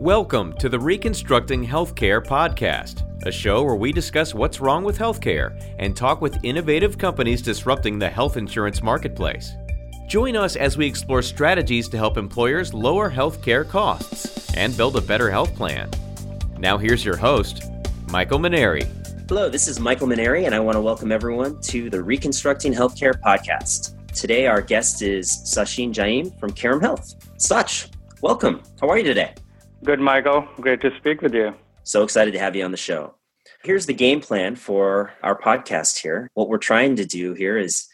Welcome to the Reconstructing Healthcare podcast, a show where we discuss what's wrong with healthcare and talk with innovative companies disrupting the health insurance marketplace. Join us as we explore strategies to help employers lower healthcare costs and build a better health plan. Now here's your host, Michael Menerey. Hello, this is Michael Menerey, and I want to welcome everyone to the Reconstructing Healthcare podcast. Today, our guest is Sachin Jain from Carrum Health. Sach, welcome. How are you today? Good, Michael. Great to speak with you. So excited to have you on the show. Here's the game plan for our podcast here. What we're trying to do here is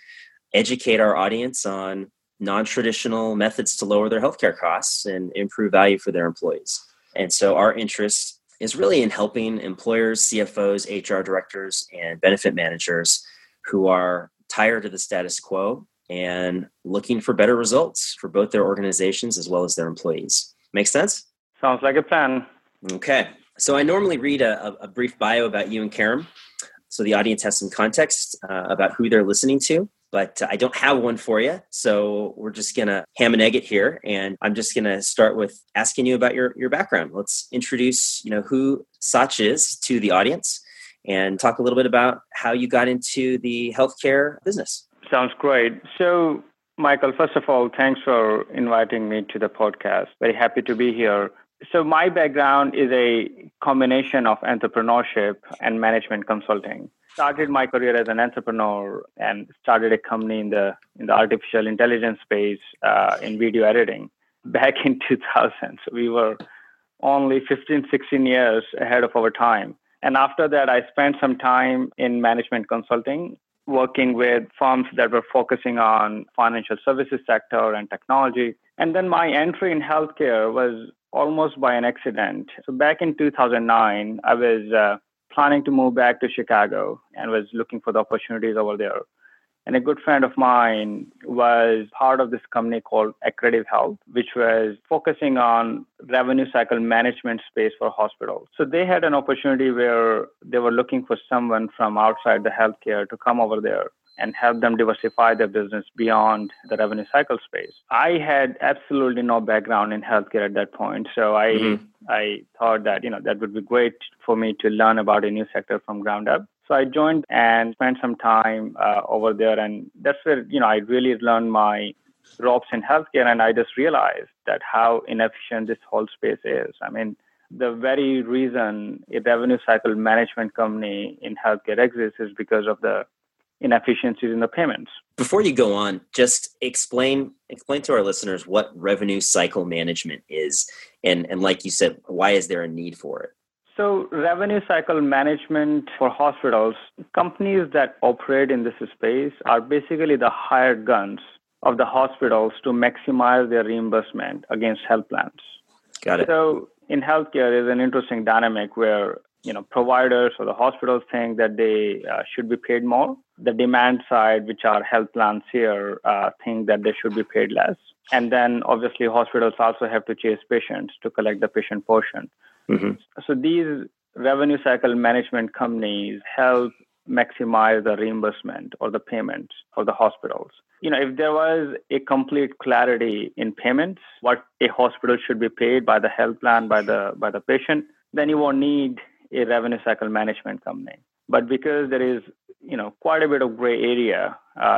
educate our audience on non-traditional methods to lower their healthcare costs and improve value for their employees. And so our interest is really in helping employers, CFOs, HR directors, and benefit managers who are tired of the status quo and looking for better results for both their organizations as well as their employees. Make sense? Sounds like a plan. Okay. So I normally read a brief bio about you and Carrum, so the audience has some context about who they're listening to, but I don't have one for you. So we're just going to ham and egg it here. And I'm just going to start with asking you about your background. Let's introduce, who Sach is to the audience and talk a little bit about how you got into the healthcare business. Sounds great. So Michael, first of all, thanks for inviting me to the podcast. Very happy to be here. So my background is a combination of entrepreneurship and management consulting. Started my career as an entrepreneur and started a company in the artificial intelligence space in video editing back in 2000. So we were only 15, 16 years ahead of our time. And after that, I spent some time in management consulting, working with firms that were focusing on financial services sector and technology. And then my entry in healthcare was almost by an accident. So back in 2009, I was planning to move back to Chicago and was looking for the opportunities over there. And a good friend of mine was part of this company called Accretive Health, which was focusing on revenue cycle management space for hospitals. So they had an opportunity where they were looking for someone from outside the healthcare to come over there and help them diversify their business beyond the revenue cycle space. I had absolutely no background in healthcare at that point. So I thought that, that would be great for me to learn about a new sector from ground up. So I joined and spent some time over there. And that's where, I really learned my ropes in healthcare. And I just realized that how inefficient this whole space is. I mean, the very reason a revenue cycle management company in healthcare exists is because of the inefficiencies in the payments. Before you go on, just explain to our listeners what revenue cycle management is. And like you said, why is there a need for it? So revenue cycle management for hospitals, companies that operate in this space are basically the hired guns of the hospitals to maximize their reimbursement against health plans. Got it. So in healthcare, there's an interesting dynamic where providers or the hospitals think that they should be paid more. The demand side, which are health plans here, think that they should be paid less. And then obviously hospitals also have to chase patients to collect the patient portion. Mm-hmm. So these revenue cycle management companies help maximize the reimbursement or the payments for the hospitals. If there was a complete clarity in payments, what a hospital should be paid by the health plan, by the patient, then you won't need a revenue cycle management company. But because there is, quite a bit of gray area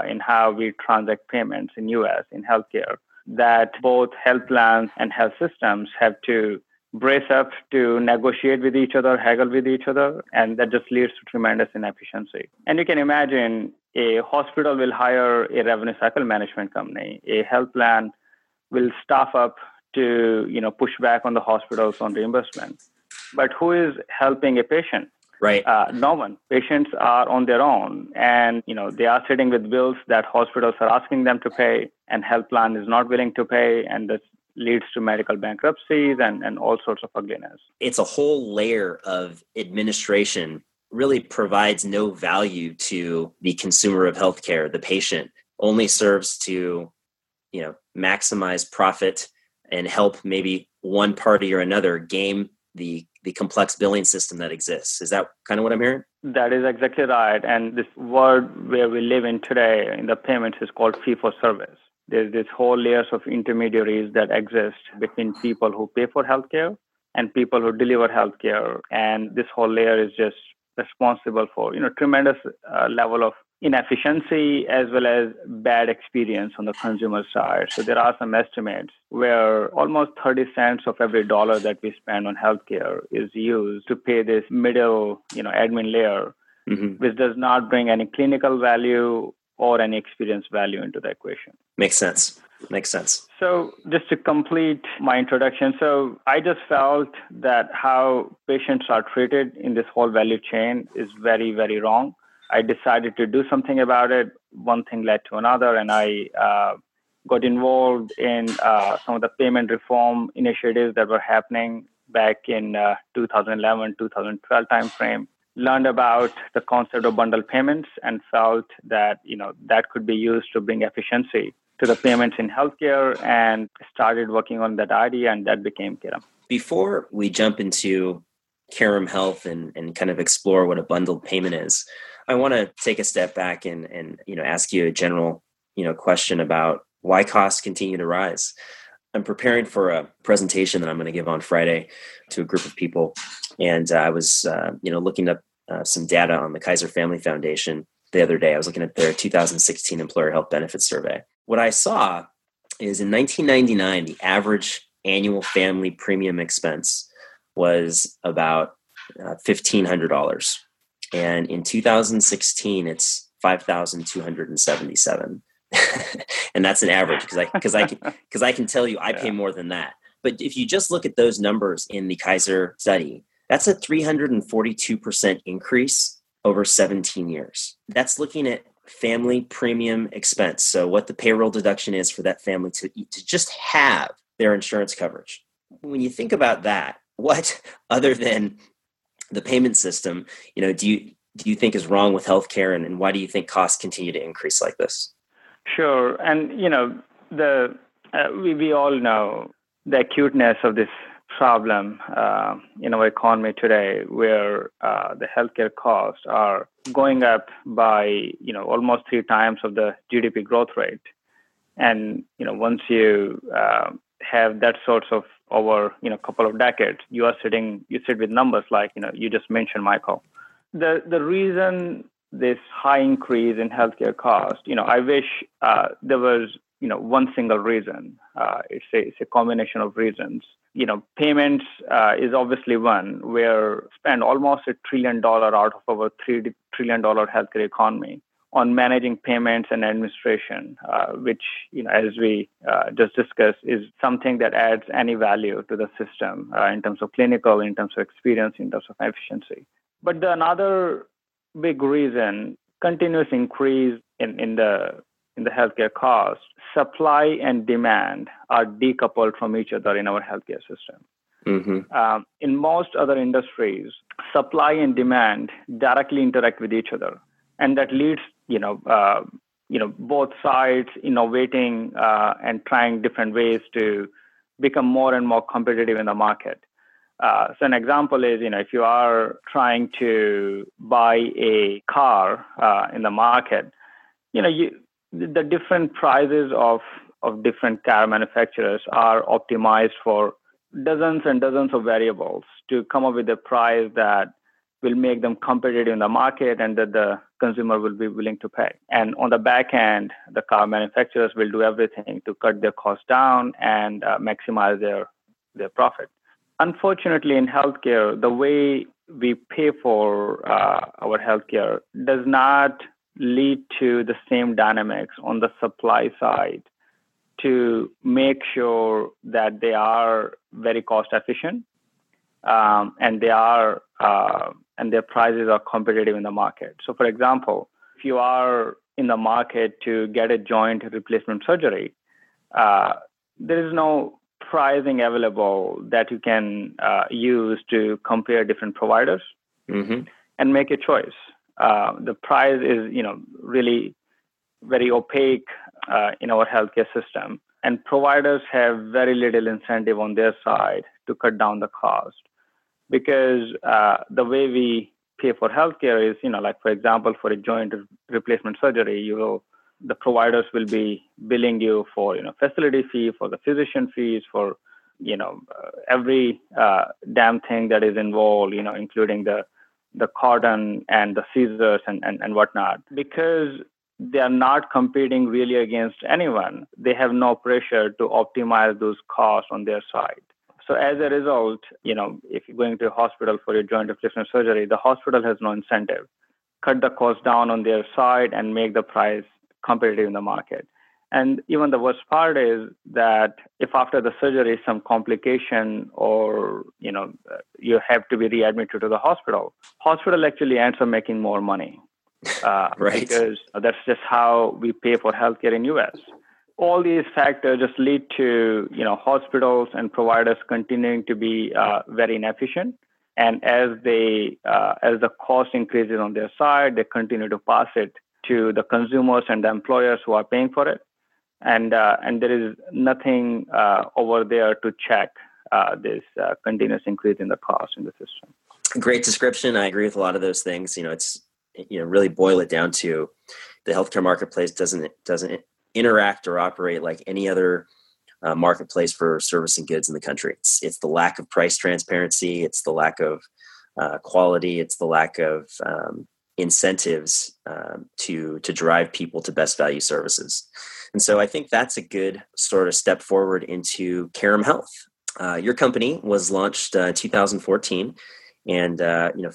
in how we transact payments in U.S. in healthcare, that both health plans and health systems have to brace up to negotiate with each other, haggle with each other, and that just leads to tremendous inefficiency. And you can imagine a hospital will hire a revenue cycle management company. A health plan will staff up to, push back on the hospitals on reimbursement. But who is helping a patient? Right. No one. Patients are on their own. And, they are sitting with bills that hospitals are asking them to pay and health plan is not willing to pay. And that leads to medical bankruptcies and all sorts of ugliness. It's a whole layer of administration really provides no value to the consumer of healthcare. The patient only serves to, maximize profit and help maybe one party or another game the complex billing system that exists. Is that kind of what I'm hearing? That is exactly right. And this world where we live in today in the payments is called fee-for-service. There's this whole layers of intermediaries that exist between people who pay for healthcare and people who deliver healthcare. And this whole layer is just responsible for, tremendous level of inefficiency as well as bad experience on the consumer side. So there are some estimates where almost 30 cents of every dollar that we spend on healthcare is used to pay this middle, admin layer, which does not bring any clinical value or any experience value into the equation. Makes sense. So just to complete my introduction, so I just felt that how patients are treated in this whole value chain is very, very wrong. I decided to do something about it. One thing led to another, and I got involved in some of the payment reform initiatives that were happening back in 2011, 2012 timeframe. Learned about the concept of bundle payments and felt that, that could be used to bring efficiency to the payments in healthcare, and started working on that idea, and that became Carrum. Before we jump into Carrum Health and kind of explore what a bundled payment is, I want to take a step back and ask you a general, question about why costs continue to rise. I'm preparing for a presentation that I'm going to give on Friday to a group of people, and I was, looking up some data on the Kaiser Family Foundation the other day. I was looking at their 2016 Employer Health Benefits Survey. What I saw is in 1999, the average annual family premium expense was about $1,500. And in 2016, it's $5,277. And that's an average because I can tell you I pay more than that. But if you just look at those numbers in the Kaiser study, that's a 342% increase over 17 years. That's looking at family premium expense. So what the payroll deduction is for that family to just have their insurance coverage. When you think about that, what other than the payment system, do you think is wrong with healthcare, and why do you think costs continue to increase like this? Sure. And, we all know the acuteness of this problem in our economy today, where the healthcare costs are going up by, almost 3 times of the GDP growth rate. And, once you have that sort of over, couple of decades, you sit with numbers like, you just mentioned, Michael. The reason this high increase in healthcare cost, I wish there was, one single reason. It's a combination of reasons. Payments is obviously one, where spend almost $1 trillion out of our $3 trillion healthcare economy on managing payments and administration, which, as we just discussed, is something that adds any value to the system in terms of clinical, in terms of experience, in terms of efficiency. But another big reason, continuous increase in the healthcare cost, supply and demand are decoupled from each other in our healthcare system. Mm-hmm. In most other industries, supply and demand directly interact with each other, and that leads, both sides innovating and trying different ways to become more and more competitive in the market. So an example is, if you are trying to buy a car in the market, the different prices of different car manufacturers are optimized for dozens and dozens of variables to come up with a price that will make them competitive in the market and that the consumer will be willing to pay. And on the back end, the car manufacturers will do everything to cut their costs down and maximize their profit. Unfortunately, in healthcare, the way we pay for our healthcare does not lead to the same dynamics on the supply side to make sure that they are very cost efficient and their prices are competitive in the market. So, for example, if you are in the market to get a joint replacement surgery, there is no pricing available that you can use to compare different providers and make a choice. The price is, really very opaque in our healthcare system, and providers have very little incentive on their side to cut down the cost, because the way we pay for healthcare is, like, for example, for a joint replacement surgery, the providers will be billing you for, facility fee, for the physician fees, for every damn thing that is involved, including the cordon and the scissors and whatnot, because they are not competing really against anyone. They have no pressure to optimize those costs on their side. So as a result, if you're going to a hospital for your joint replacement surgery, the hospital has no incentive. Cut the cost down on their side and make the price competitive in the market. And even the worst part is that if after the surgery some complication or, you have to be readmitted to the hospital actually ends up making more money. Right. Because that's just how we pay for healthcare in U.S. All these factors just lead to, hospitals and providers continuing to be very inefficient. And as the cost increases on their side, they continue to pass it to the consumers and the employers who are paying for it. And there is nothing over there to check this continuous increase in the cost in the system. Great description. I agree with a lot of those things. Really boil it down to the healthcare marketplace doesn't interact or operate like any other marketplace for service and goods in the country. It's the lack of price transparency. It's the lack of quality. It's the lack of incentives to drive people to best value services. And so I think that's a good sort of step forward into Carrum Health. Your company was launched in 2014. And,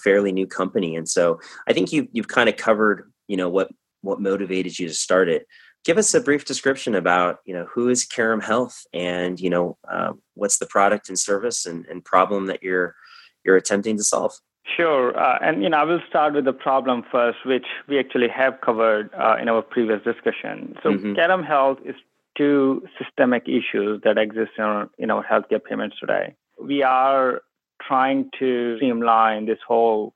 fairly new company. And so I think you've kind of covered, what motivated you to start it. Give us a brief description about, who is Carrum Health and, what's the product and service and problem that you're attempting to solve? Sure. I will start with the problem first, which we actually have covered in our previous discussion. So Carrum Health is two systemic issues that exist in our healthcare payments today. We are trying to streamline this whole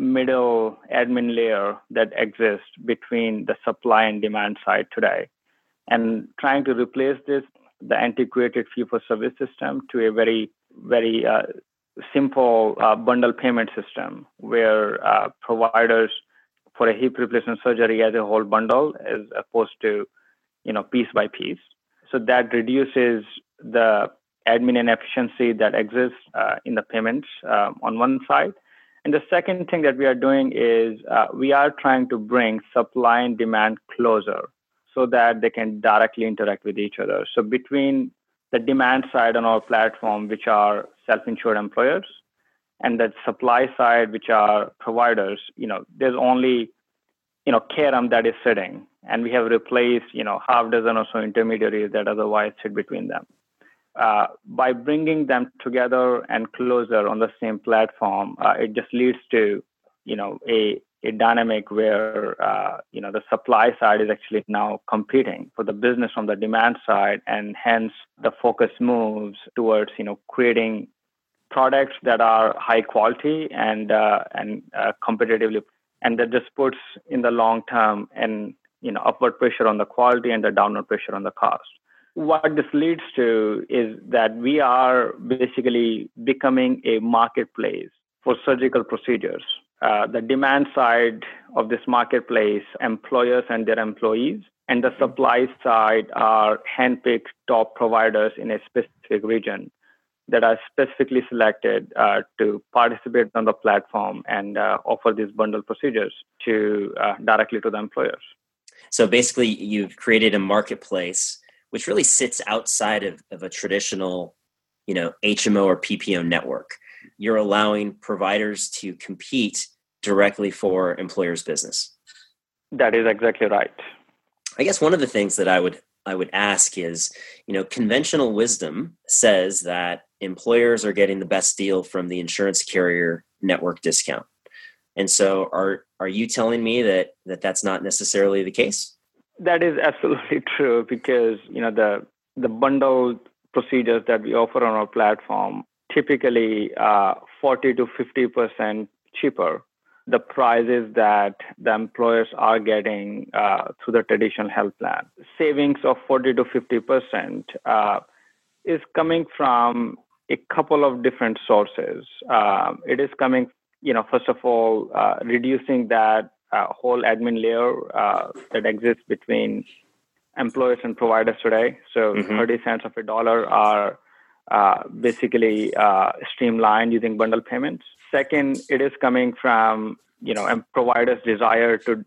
middle admin layer that exists between the supply and demand side today, and trying to replace the antiquated fee-for-service system to a very, very simple bundle payment system where providers for a hip replacement surgery as a whole bundle as opposed to, piece by piece. So that reduces the admin inefficiency that exists in the payments on one side. And the second thing that we are doing is we are trying to bring supply and demand closer so that they can directly interact with each other. So between the demand side on our platform, which are self-insured employers, and the supply side, which are providers, there's only, Carrum that is sitting. And we have replaced, half dozen or so intermediaries that otherwise sit between them. By bringing them together and closer on the same platform, it just leads to, a dynamic where, the supply side is actually now competing for the business from the demand side, and hence the focus moves towards, creating products that are high quality and competitively, and that just puts in the long term and, upward pressure on the quality and the downward pressure on the cost. What this leads to is that we are basically becoming a marketplace for surgical procedures. The demand side of this marketplace, employers and their employees, and the supply side are handpicked top providers in a specific region that are specifically selected to participate on the platform and offer these bundled procedures to directly to the employers. So basically, you've created a marketplace which really sits outside of a traditional, HMO or PPO network. You're allowing providers to compete directly for employers' business. That is exactly right. I guess one of the things that I would ask is, conventional wisdom says that employers are getting the best deal from the insurance carrier network discount. And so are you telling me that that's not necessarily the case? That is absolutely true, because the bundled procedures that we offer on our platform typically 40 to 50% cheaper the prices that the employers are getting through the traditional health plan. Savings of 40 to 50% is coming from a couple of different sources. It is coming, first of all, reducing that whole admin layer that exists between employers and providers today. So 30 cents of a dollar are streamline using bundle payments. Second, it is coming from, and providers' desire to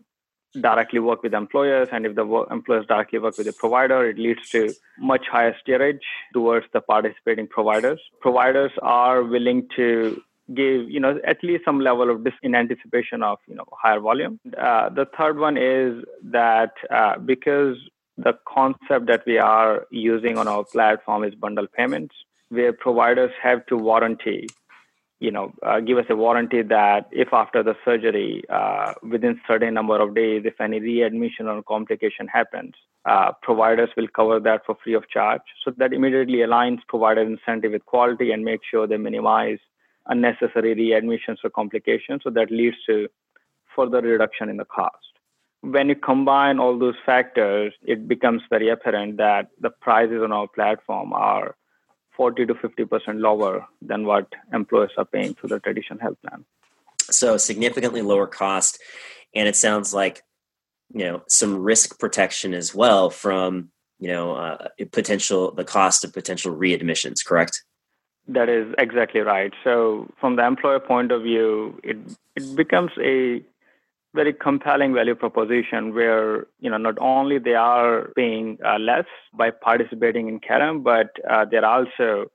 directly work with employers. And if the employers directly work with the provider, it leads to much higher steerage towards the participating providers. Providers are willing to give, at least some level of in anticipation of, higher volume. The third one is that because the concept that we are using on our platform is bundle payments, where providers have to warranty, give us a warranty that if after the surgery, within certain number of days, if any readmission or complication happens, providers will cover that for free of charge. So that immediately aligns provider incentive with quality and makes sure they minimize unnecessary readmissions or complications. So that leads to further reduction in the cost. When you combine all those factors, it becomes very apparent that the prices on our platform are 40 to 50% lower than what employers are paying for the traditional health plan. So significantly lower cost. And it sounds like, some risk protection as well from, the cost of potential readmissions, correct? That is exactly right. So from the employer point of view, it becomes a very compelling value proposition where, not only they are paying less by participating in Carrum, but they're also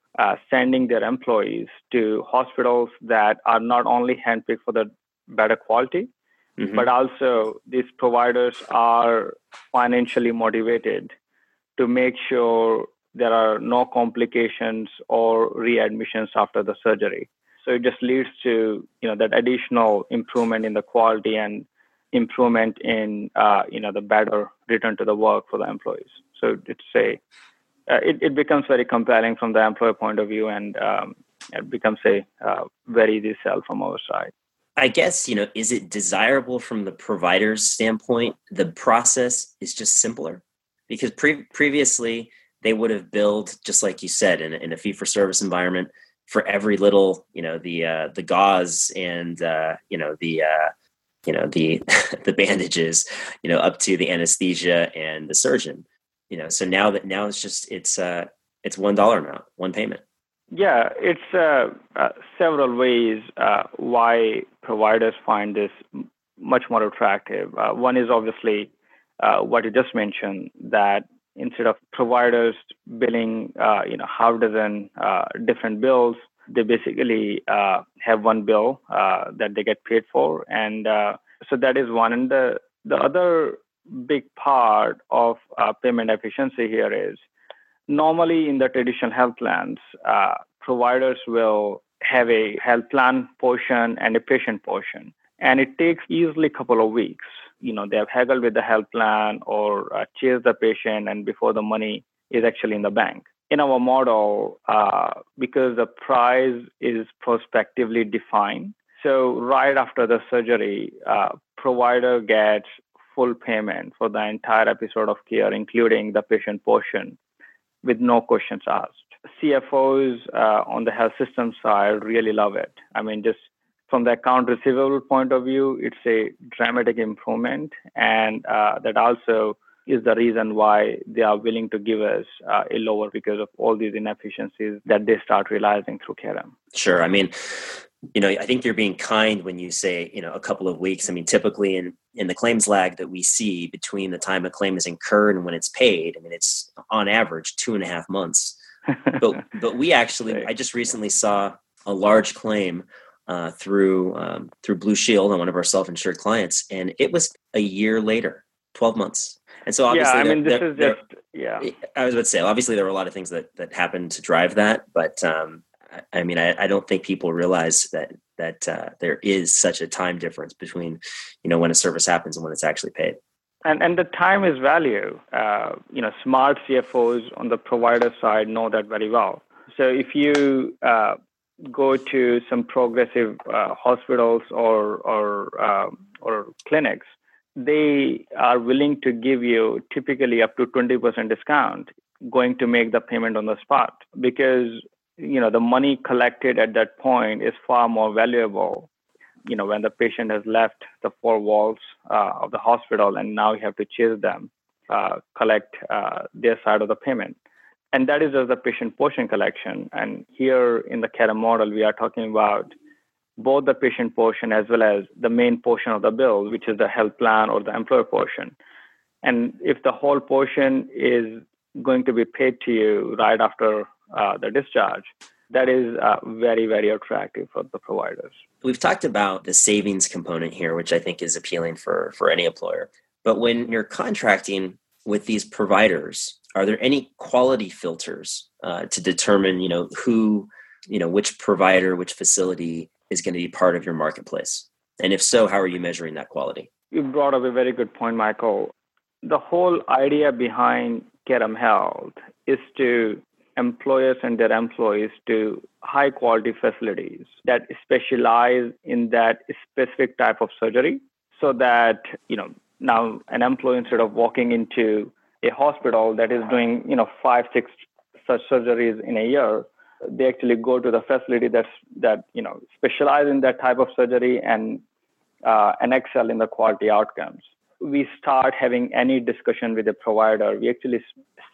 sending their employees to hospitals that are not only handpicked for the better quality, mm-hmm. but also these providers are financially motivated to make sure there are no complications or readmissions after the surgery. So it just leads to, that additional improvement in the quality and improvement in, the better return to the work for the employees. So it becomes very compelling from the employer point of view, and it becomes a very easy sell from our side. I guess, is it desirable from the provider's standpoint? The process is just simpler because previously they would have billed, just like you said, in a fee-for-service environment, for every little, the gauze and, the bandages, up to the anesthesia and the surgeon, so now it's $1 now, one payment. Yeah. It's, several ways, why providers find this much more attractive. One is obviously, what you just mentioned, that instead of providers billing, half dozen different bills, they basically have one bill that they get paid for, and so that is one. And the other big part of payment efficiency here is normally in the traditional health plans, providers will have a health plan portion and a patient portion, and it takes easily a couple of weeks. They have haggled with the health plan or chased the patient, and before the money is actually in the bank. In our model, because the price is prospectively defined, so right after the surgery, provider gets full payment for the entire episode of care, including the patient portion, with no questions asked. CFOs on the health system side really love it. I mean, just from the account receivable point of view, it's a dramatic improvement, and that also is the reason why they are willing to give us a lower, because of all these inefficiencies that they start realizing through Carrum. Sure. I mean, I think you're being kind when you say, a couple of weeks. I mean, typically in the claims lag that we see between the time a claim is incurred and when it's paid, I mean, it's on average 2.5 months. But we actually, right. I just recently saw a large claim through Blue Shield on one of our self-insured clients, and it was a year later, 12 months. And so obviously, I was about to say, obviously there were a lot of things that happened to drive that, but I don't think people realize that there is such a time difference between, when a service happens and when it's actually paid. And the time is value. Smart CFOs on the provider side know that very well. So if you go to some progressive hospitals or clinics, they are willing to give you typically up to 20% discount going to make the payment on the spot, because the money collected at that point is far more valuable when the patient has left the four walls of the hospital, and now you have to chase them, collect their side of the payment. And that is just the patient portion collection. And here in the CADA model, we are talking about both the patient portion as well as the main portion of the bill, which is the health plan or the employer portion. And if the whole portion is going to be paid to you right after the discharge, that is very, very attractive for the providers. We've talked about the savings component here, which I think is appealing for any employer. But when you're contracting with these providers, are there any quality filters to determine, who, which provider, which facility is going to be part of your marketplace? And if so, how are you measuring that quality? You brought up a very good point, Michael. The whole idea behind Carrum Health is to employers and their employees to high-quality facilities that specialize in that specific type of surgery so that, now an employee, instead of walking into a hospital that is doing, 5-6 such surgeries in a year, they actually go to the facility that specialize in that type of surgery and excel in the quality outcomes. We start having any discussion with a provider, we actually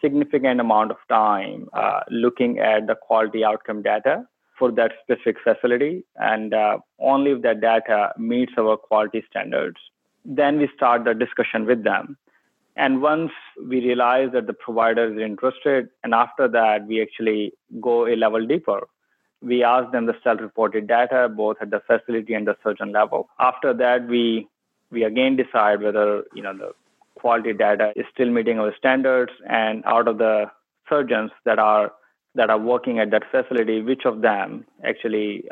significant amount of time looking at the quality outcome data for that specific facility. And only if that data meets our quality standards, then we start the discussion with them. And once we realize that the provider is interested, and after that, we actually go a level deeper. We ask them the self-reported data, both at the facility and the surgeon level. After that, we again decide whether, the quality data is still meeting our standards, and out of the surgeons that are working at that facility, which of them actually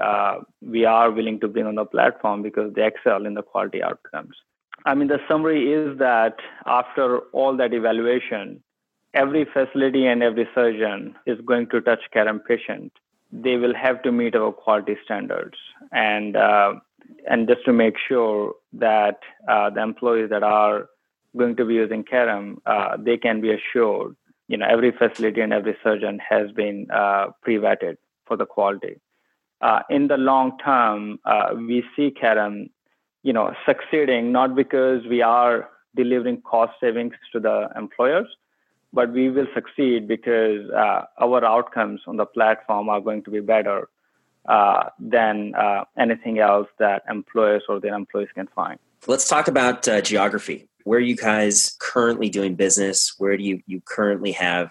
we are willing to bring on the platform because they excel in the quality outcomes. The summary is that after all that evaluation, every facility and every surgeon is going to touch Carrum patient. They will have to meet our quality standards. And just to make sure that the employees that are going to be using Carrum, they can be assured, every facility and every surgeon has been pre-vetted for the quality. In the long term, we see Carrum succeeding, not because we are delivering cost savings to the employers, but we will succeed because our outcomes on the platform are going to be better than anything else that employers or their employees can find. Let's talk about geography. Where are you guys currently doing business? Where do you currently have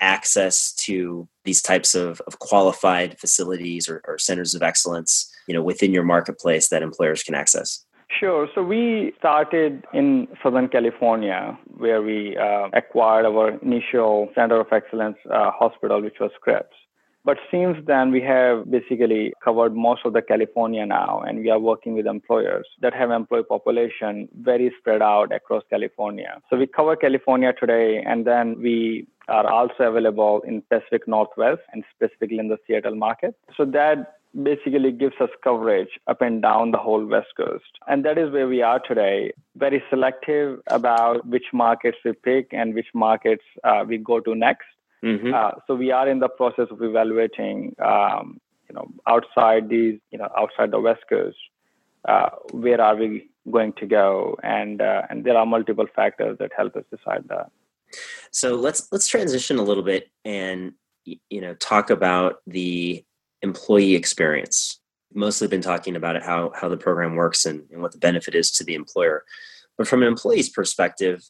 access to these types of qualified facilities or centers of excellence, within your marketplace that employers can access? Sure. So we started in Southern California, where we acquired our initial center of excellence hospital, which was Scripps. But since then, we have basically covered most of the California now, and we are working with employers that have employee population very spread out across California. So we cover California today, and then we are also available in Pacific Northwest and specifically in the Seattle market. So that basically gives us coverage up and down the whole West Coast. And that is where we are today, very selective about which markets we pick and which markets we go to next. Mm-hmm. So we are in the process of evaluating, outside the West Coast, where are we going to go? And there are multiple factors that help us decide that. So let's transition a little bit and, talk about the employee experience. Mostly been talking about it, how the program works and what the benefit is to the employer. But from an employee's perspective,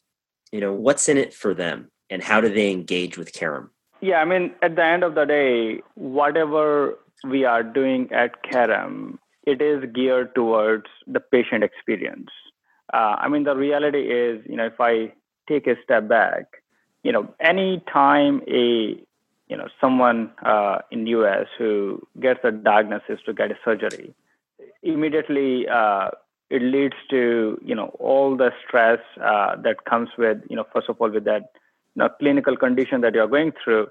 what's in it for them? And how do they engage with Carrum? Yeah, at the end of the day, whatever we are doing at Carrum, it is geared towards the patient experience. The reality is, if I take a step back, any time someone in the U.S. who gets a diagnosis to get a surgery, immediately it leads to, all the stress that comes with, first of all, with that clinical condition that you're going through,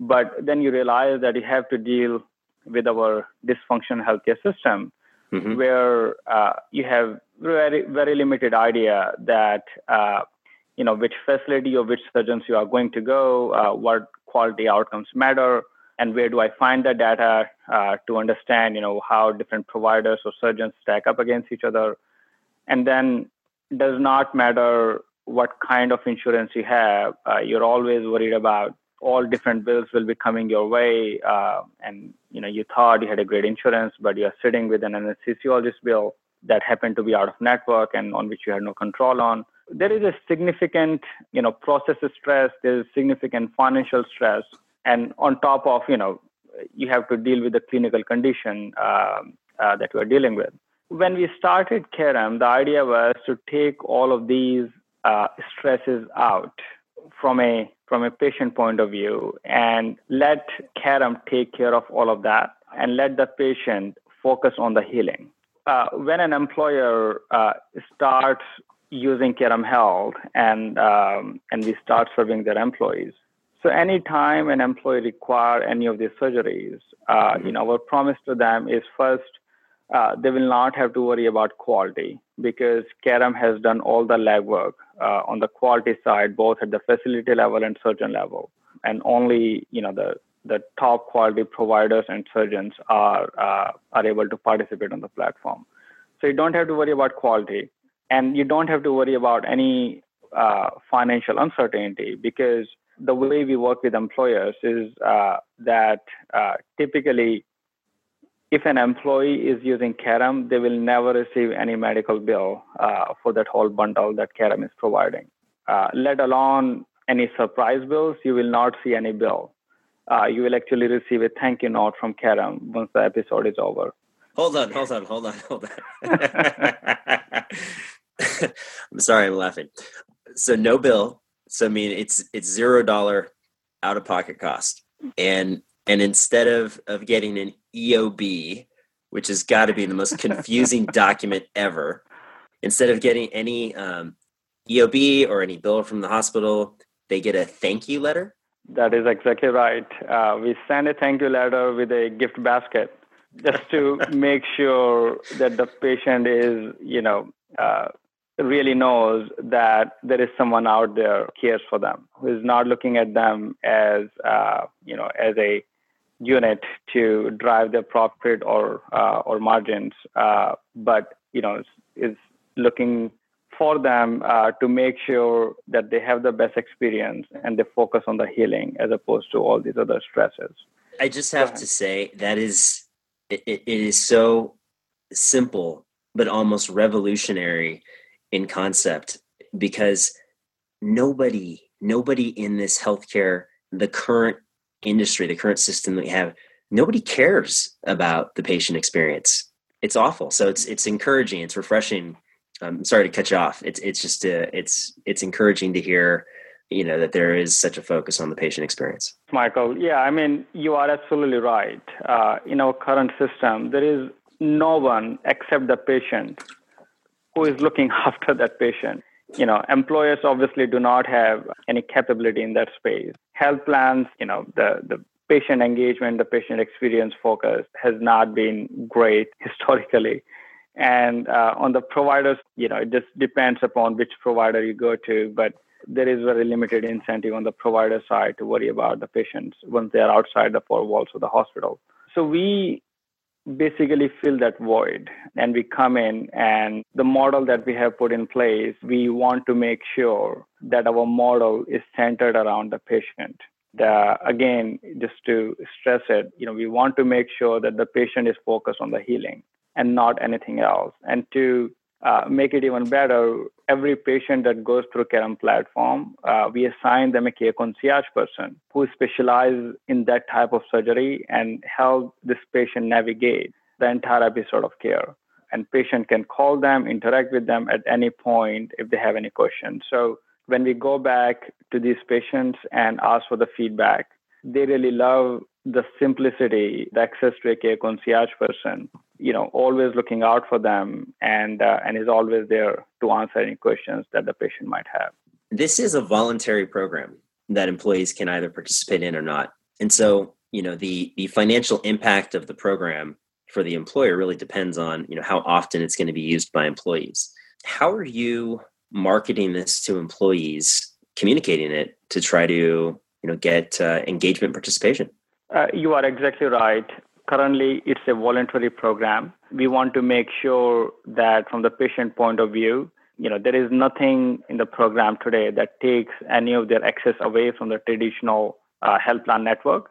but then you realize that you have to deal with our dysfunctional healthcare system, mm-hmm. where you have very, very limited idea that, which facility or which surgeons you are going to go, what quality outcomes matter, and where do I find the data to understand, how different providers or surgeons stack up against each other. And then does not matter what kind of insurance you have, you're always worried about all different bills will be coming your way. And, you know, you thought you had a great insurance, but you're sitting with an anesthesiologist bill that happened to be out of network and on which you had no control on. There is a significant, you know, process stress. There is significant financial stress. And on top of, you know, you have to deal with the clinical condition that you are dealing with. When we started Carrum, the idea was to take all of these stresses out from a patient point of view and let Carrum take care of all of that and let the patient focus on the healing. When an employer starts using Carrum Health and we start serving their employees, so anytime an employee requires any of these surgeries, you know, our promise to them is first, they will not have to worry about quality because Carrum has done all the legwork on the quality side, both at the facility level and surgeon level. And only, you know, the top quality providers and surgeons are able to participate on the platform. So you don't have to worry about quality, and you don't have to worry about any financial uncertainty because the way we work with employers is that typically if an employee is using Carrum, they will never receive any medical bill for that whole bundle that Carrum is providing, let alone any surprise bills. You will not see any bill. You will actually receive a thank you note from Carrum once the episode is over. Hold on. I'm sorry, I'm laughing. So no bill. So I mean, it's $0 out of pocket cost, and instead of getting an EOB, which has got to be the most confusing document ever, instead of getting any EOB or any bill from the hospital, they get a thank you letter. That is exactly right. We send a thank you letter with a gift basket just to make sure that the patient is, you know, really knows that there is someone out there who cares for them, who is not looking at them as, you know, as a unit to drive their profit or margins, but, you know, is looking for them to make sure that they have the best experience and they focus on the healing as opposed to all these other stresses. I just have to say that is, it is so simple, but almost revolutionary in concept, because nobody in this healthcare, the current industry, the current system that we have, nobody cares about the patient experience. It's awful. So it's encouraging. It's refreshing. I'm sorry to cut you off. It's just, it's encouraging to hear, you know, that there is such a focus on the patient experience. Michael. Yeah. I mean, you are absolutely right. In our current system, there is no one except the patient who is looking after that patient. You know, employers obviously do not have any capability in that space. Health plans, you know, the patient engagement, the patient experience focus has not been great historically. And on the providers, you know, it just depends upon which provider you go to, but there is very limited incentive on the provider side to worry about the patients once they are outside the four walls of the hospital. So we basically fill that void, and we come in, and the model that we have put in place, we want to make sure that our model is centered around the patient. Again, just to stress it, you know, we want to make sure that the patient is focused on the healing and not anything else. And to make it even better, every patient that goes through Carrum platform, we assign them a care concierge person who specializes in that type of surgery and help this patient navigate the entire episode of care. And patient can call them, interact with them at any point if they have any questions. So when we go back to these patients and ask for the feedback, they really love the simplicity, the access to a care concierge person, you know, always looking out for them and is always there to answer any questions that the patient might have. This is a voluntary program that employees can either participate in or not. And so, you know, the financial impact of the program for the employer really depends on, you know, how often it's going to be used by employees. How are you marketing this to employees, communicating it to try to, you know, get engagement participation? You are exactly right. Currently, it's a voluntary program. We want to make sure that from the patient point of view, you know, there is nothing in the program today that takes any of their access away from the traditional health plan network.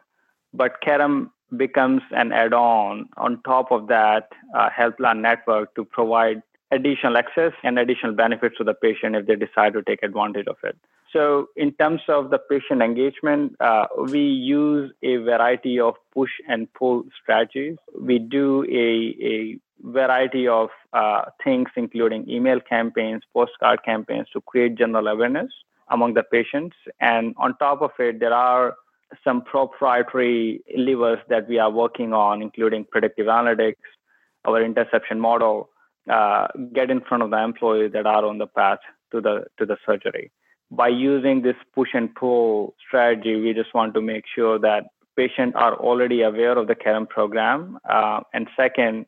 But Carrum becomes an add-on on top of that health plan network to provide additional access and additional benefits to the patient if they decide to take advantage of it. So in terms of the patient engagement, we use a variety of push and pull strategies. We do a variety of things, including email campaigns, postcard campaigns to create general awareness among the patients. And on top of it, there are some proprietary levers that we are working on, including predictive analytics, our interception model, get in front of the employees that are on the path to the surgery. By using this push and pull strategy, we just want to make sure that patients are already aware of the Carrum program. And second,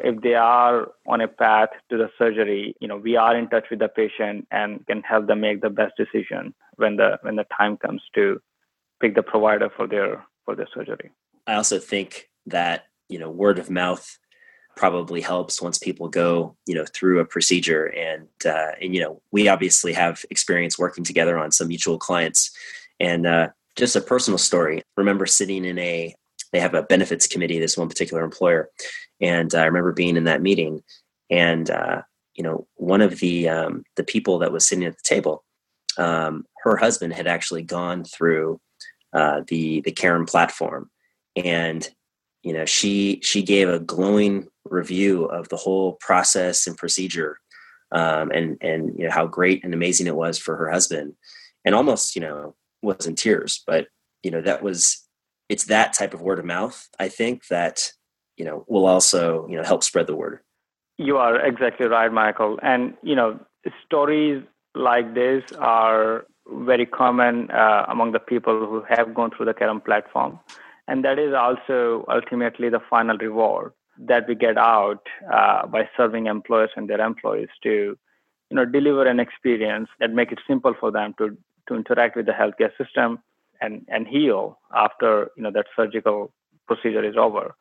if they are on a path to the surgery, we are in touch with the patient and can help them make the best decision when the time comes to pick the provider for their surgery. I also think that, word of mouth probably helps once people go, through a procedure. And we obviously have experience working together on some mutual clients. And just a personal story. I remember sitting in they have a benefits committee, this one particular employer. And I remember being in that meeting and, one of the people that was sitting at the table, her husband had actually gone through the Carrum platform. And, she gave a glowing review of the whole process and procedure, and how great and amazing it was for her husband, and almost, was in tears, but, it's that type of word of mouth, I think, that, will also, help spread the word. You are exactly right, Michael. And, stories like this are very common among the people who have gone through the Carrum platform. And that is also ultimately the final reward that we get out by serving employers and their employees to, deliver an experience that make it simple for them to interact with the healthcare system and heal after, that surgical procedure is over.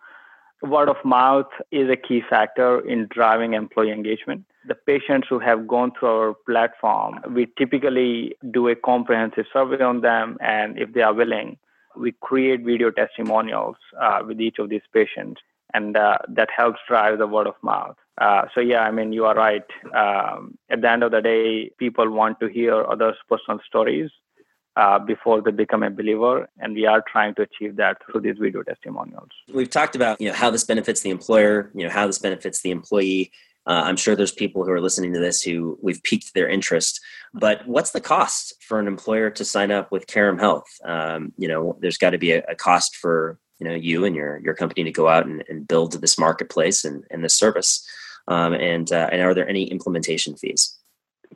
Word of mouth is a key factor in driving employee engagement. The patients who have gone through our platform, we typically do a comprehensive survey on them. And if they are willing, we create video testimonials with each of these patients. And that helps drive the word of mouth. You are right. At the end of the day, people want to hear others' personal stories before they become a believer. And we are trying to achieve that through these video testimonials. We've talked about, how this benefits the employer, how this benefits the employee. I'm sure there's people who are listening to this who we've piqued their interest, but what's the cost for an employer to sign up with Carrum Health? There's got to be a cost for, you and your company to go out and build this marketplace and this service. And are there any implementation fees?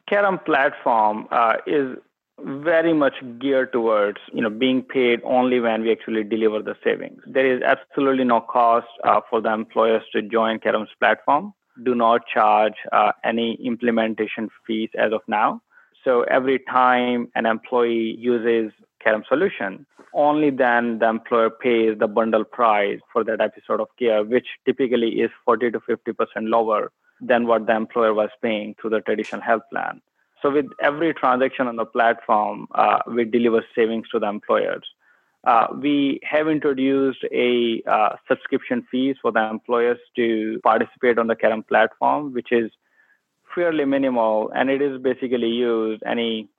Carrum platform is very much geared towards, being paid only when we actually deliver the savings. There is absolutely no cost for the employers to join Carrum's platform. Do not charge any implementation fees as of now. So every time an employee uses Carrum solution, only then the employer pays the bundle price for that episode of care, which typically is 40 to 50% lower than what the employer was paying through the traditional health plan. So with every transaction on the platform, we deliver savings to the employers. We have introduced a subscription fees for the employers to participate on the Carrum platform, which is fairly minimal. And it is basically used, any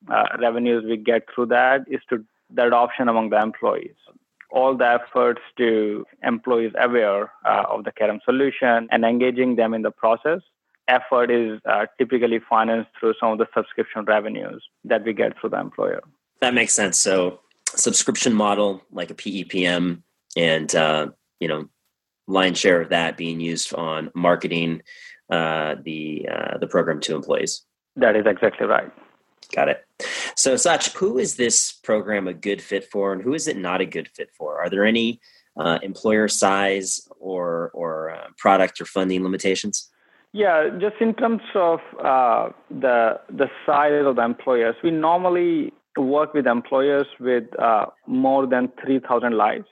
revenues we get through that is to the adoption among the employees. All the efforts to employees aware of the Carrum solution and engaging them in the process. Effort is typically financed through some of the subscription revenues that we get through the employer. That makes sense. So subscription model, like a PEPM, and, lion's share of that being used on marketing the program to employees. That is exactly right. Got it. So Sach, who is this program a good fit for and who is it not a good fit for? Are there any employer size or product or funding limitations? Yeah, just in terms of the size of the employers, we normally work with employers with more than 3,000 lives.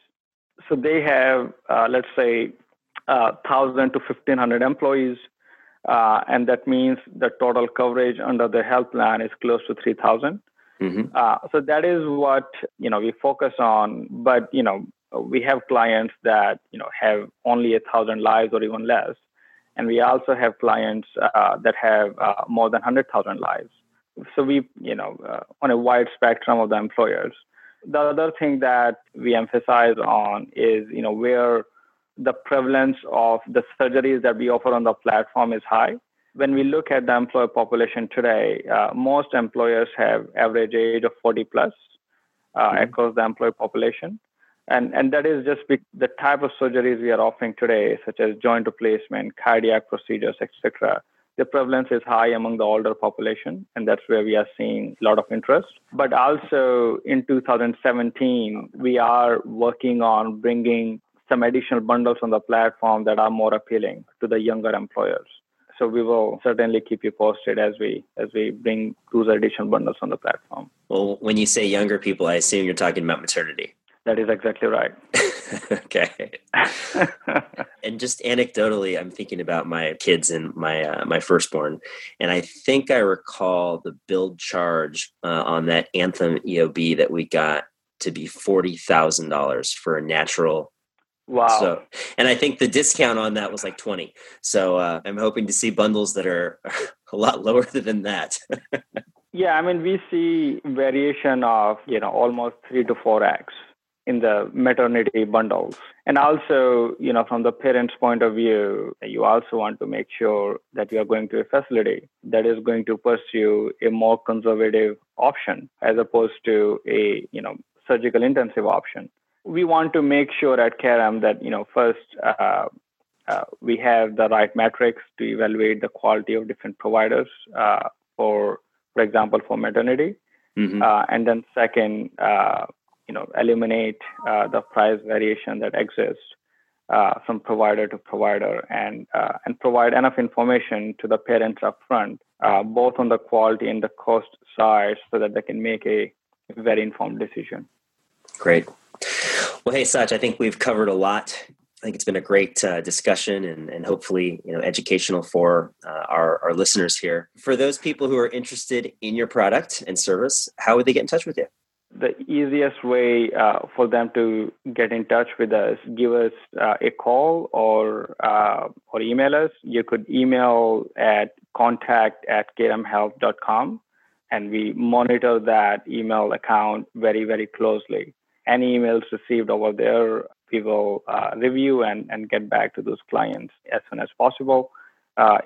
So they have, 1,000 to 1,500 employees. And that means the total coverage under the health plan is close to 3,000. Mm-hmm. So that is what, we focus on. But, we have clients that, have only 1,000 lives or even less. And we also have clients that have more than 100,000 lives. So we, on a wide spectrum of the employers. The other thing that we emphasize on is, where the prevalence of the surgeries that we offer on the platform is high. When we look at the employer population today, most employers have average age of 40 plus across the employer population. And that is just the type of surgeries we are offering today, such as joint replacement, cardiac procedures, etc. The prevalence is high among the older population, and that's where we are seeing a lot of interest. But also in 2017, we are working on bringing some additional bundles on the platform that are more appealing to the younger employers. So we will certainly keep you posted as we bring those additional bundles on the platform. Well, when you say younger people, I assume you're talking about maternity. That is exactly right. Okay. And just anecdotally, I'm thinking about my kids and my firstborn. And I think I recall the billed charge on that Anthem EOB that we got to be $40,000 for a natural. Wow. So, and I think the discount on that was like 20. So I'm hoping to see bundles that are a lot lower than that. Yeah. I mean, we see variation of, almost 3 to 4x. in the maternity bundles. And also, from the parents' point of view, you also want to make sure that you are going to a facility that is going to pursue a more conservative option as opposed to a, surgical intensive option. We want to make sure at Carrum that, first, we have the right metrics to evaluate the quality of different providers, for example, for maternity. Mm-hmm. And then second, eliminate the price variation that exists from provider to provider, and provide enough information to the parents upfront, both on the quality and the cost side, so that they can make a very informed decision. Great. Well, hey, Sach, I think we've covered a lot. I think it's been a great discussion and hopefully, educational for our listeners here. For those people who are interested in your product and service, how would they get in touch with you? The easiest way for them to get in touch with us, give us a call or email us. You could email at contact@carrumhealth.com, and we monitor that email account very, very closely. Any emails received over there, we will review and get back to those clients as soon as possible.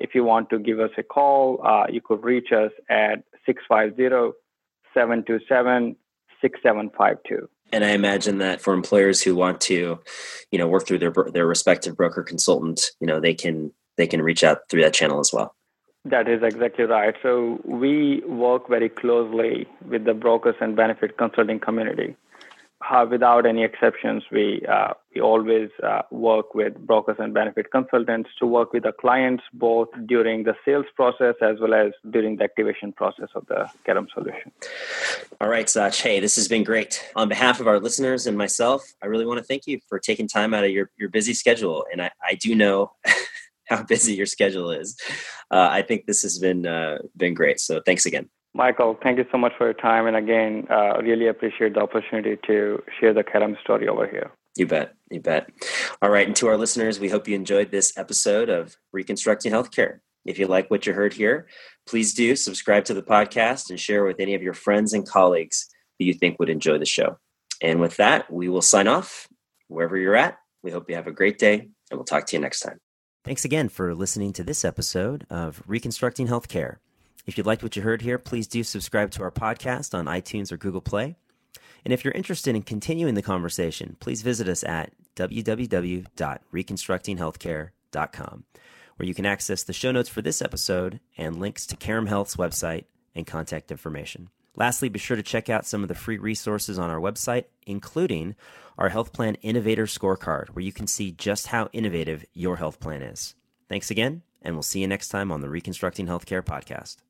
If you want to give us a call, you could reach us at 650-727-6752. And I imagine that for employers who want to, work through their respective broker consultant, they can reach out through that channel as well. That is exactly right. So we work very closely with the brokers and benefit consulting community. Without any exceptions, we always work with brokers and benefit consultants to work with the clients both during the sales process as well as during the activation process of the Carrum solution. All right, Sach. Hey, this has been great. On behalf of our listeners and myself, I really want to thank you for taking time out of your busy schedule. And I do know how busy your schedule is. I think this has been great. So thanks again. Michael, thank you so much for your time. And again, really appreciate the opportunity to share the Carrum story over here. You bet. All right. And to our listeners, we hope you enjoyed this episode of Reconstructing Healthcare. If you like what you heard here, please do subscribe to the podcast and share with any of your friends and colleagues that you think would enjoy the show. And with that, we will sign off. Wherever you're at, we hope you have a great day, and we'll talk to you next time. Thanks again for listening to this episode of Reconstructing Healthcare. If you liked what you heard here, please do subscribe to our podcast on iTunes or Google Play. And if you're interested in continuing the conversation, please visit us at www.reconstructinghealthcare.com, where you can access the show notes for this episode and links to Carrum Health's website and contact information. Lastly, be sure to check out some of the free resources on our website, including our Health Plan Innovator Scorecard, where you can see just how innovative your health plan is. Thanks again, and we'll see you next time on the Reconstructing Healthcare podcast.